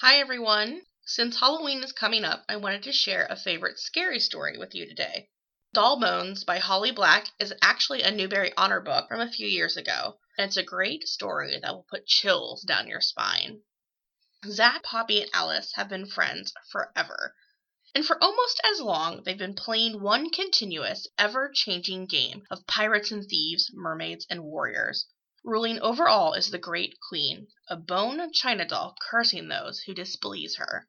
Hi everyone! Since Halloween is coming up, I wanted to share a favorite scary story with you today. Doll Bones by Holly Black is actually a Newbery Honor book from a few years ago, and it's a great story that will put chills down your spine. Zach, Poppy, and Alice have been friends forever, and for almost as long they've been playing one continuous, ever-changing game of pirates and thieves, mermaids and warriors. Ruling over all is the Great Queen, a bone china doll cursing those who displease her.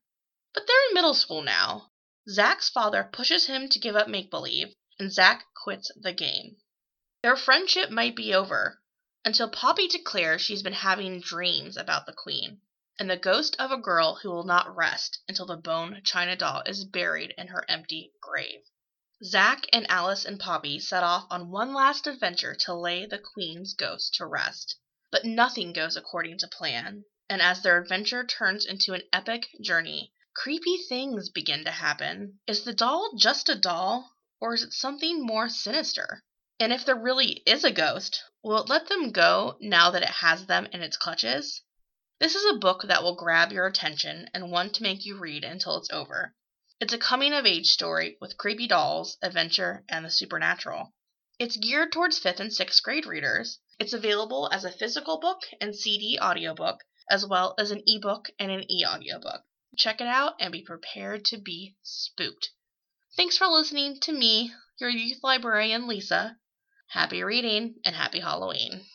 But they're in middle school now. Zach's father pushes him to give up make-believe, and Zach quits the game. Their friendship might be over, until Poppy declares she's been having dreams about the Queen, and the ghost of a girl who will not rest until the bone china doll is buried in her empty grave. Zach and Alice and Poppy set off on one last adventure to lay the Queen's ghost to rest. But nothing goes according to plan, and as their adventure turns into an epic journey, creepy things begin to happen. Is the doll just a doll, or is it something more sinister? And if there really is a ghost, will it let them go now that it has them in its clutches? This is a book that will grab your attention and one to make you read until it's over. It's a coming-of-age story with creepy dolls, adventure, and the supernatural. It's geared towards 5th and 6th grade readers. It's available as a physical book and CD audiobook, as well as an ebook and an e-audiobook. Check it out and be prepared to be spooked. Thanks for listening to me, your youth librarian, Lisa. Happy reading and happy Halloween.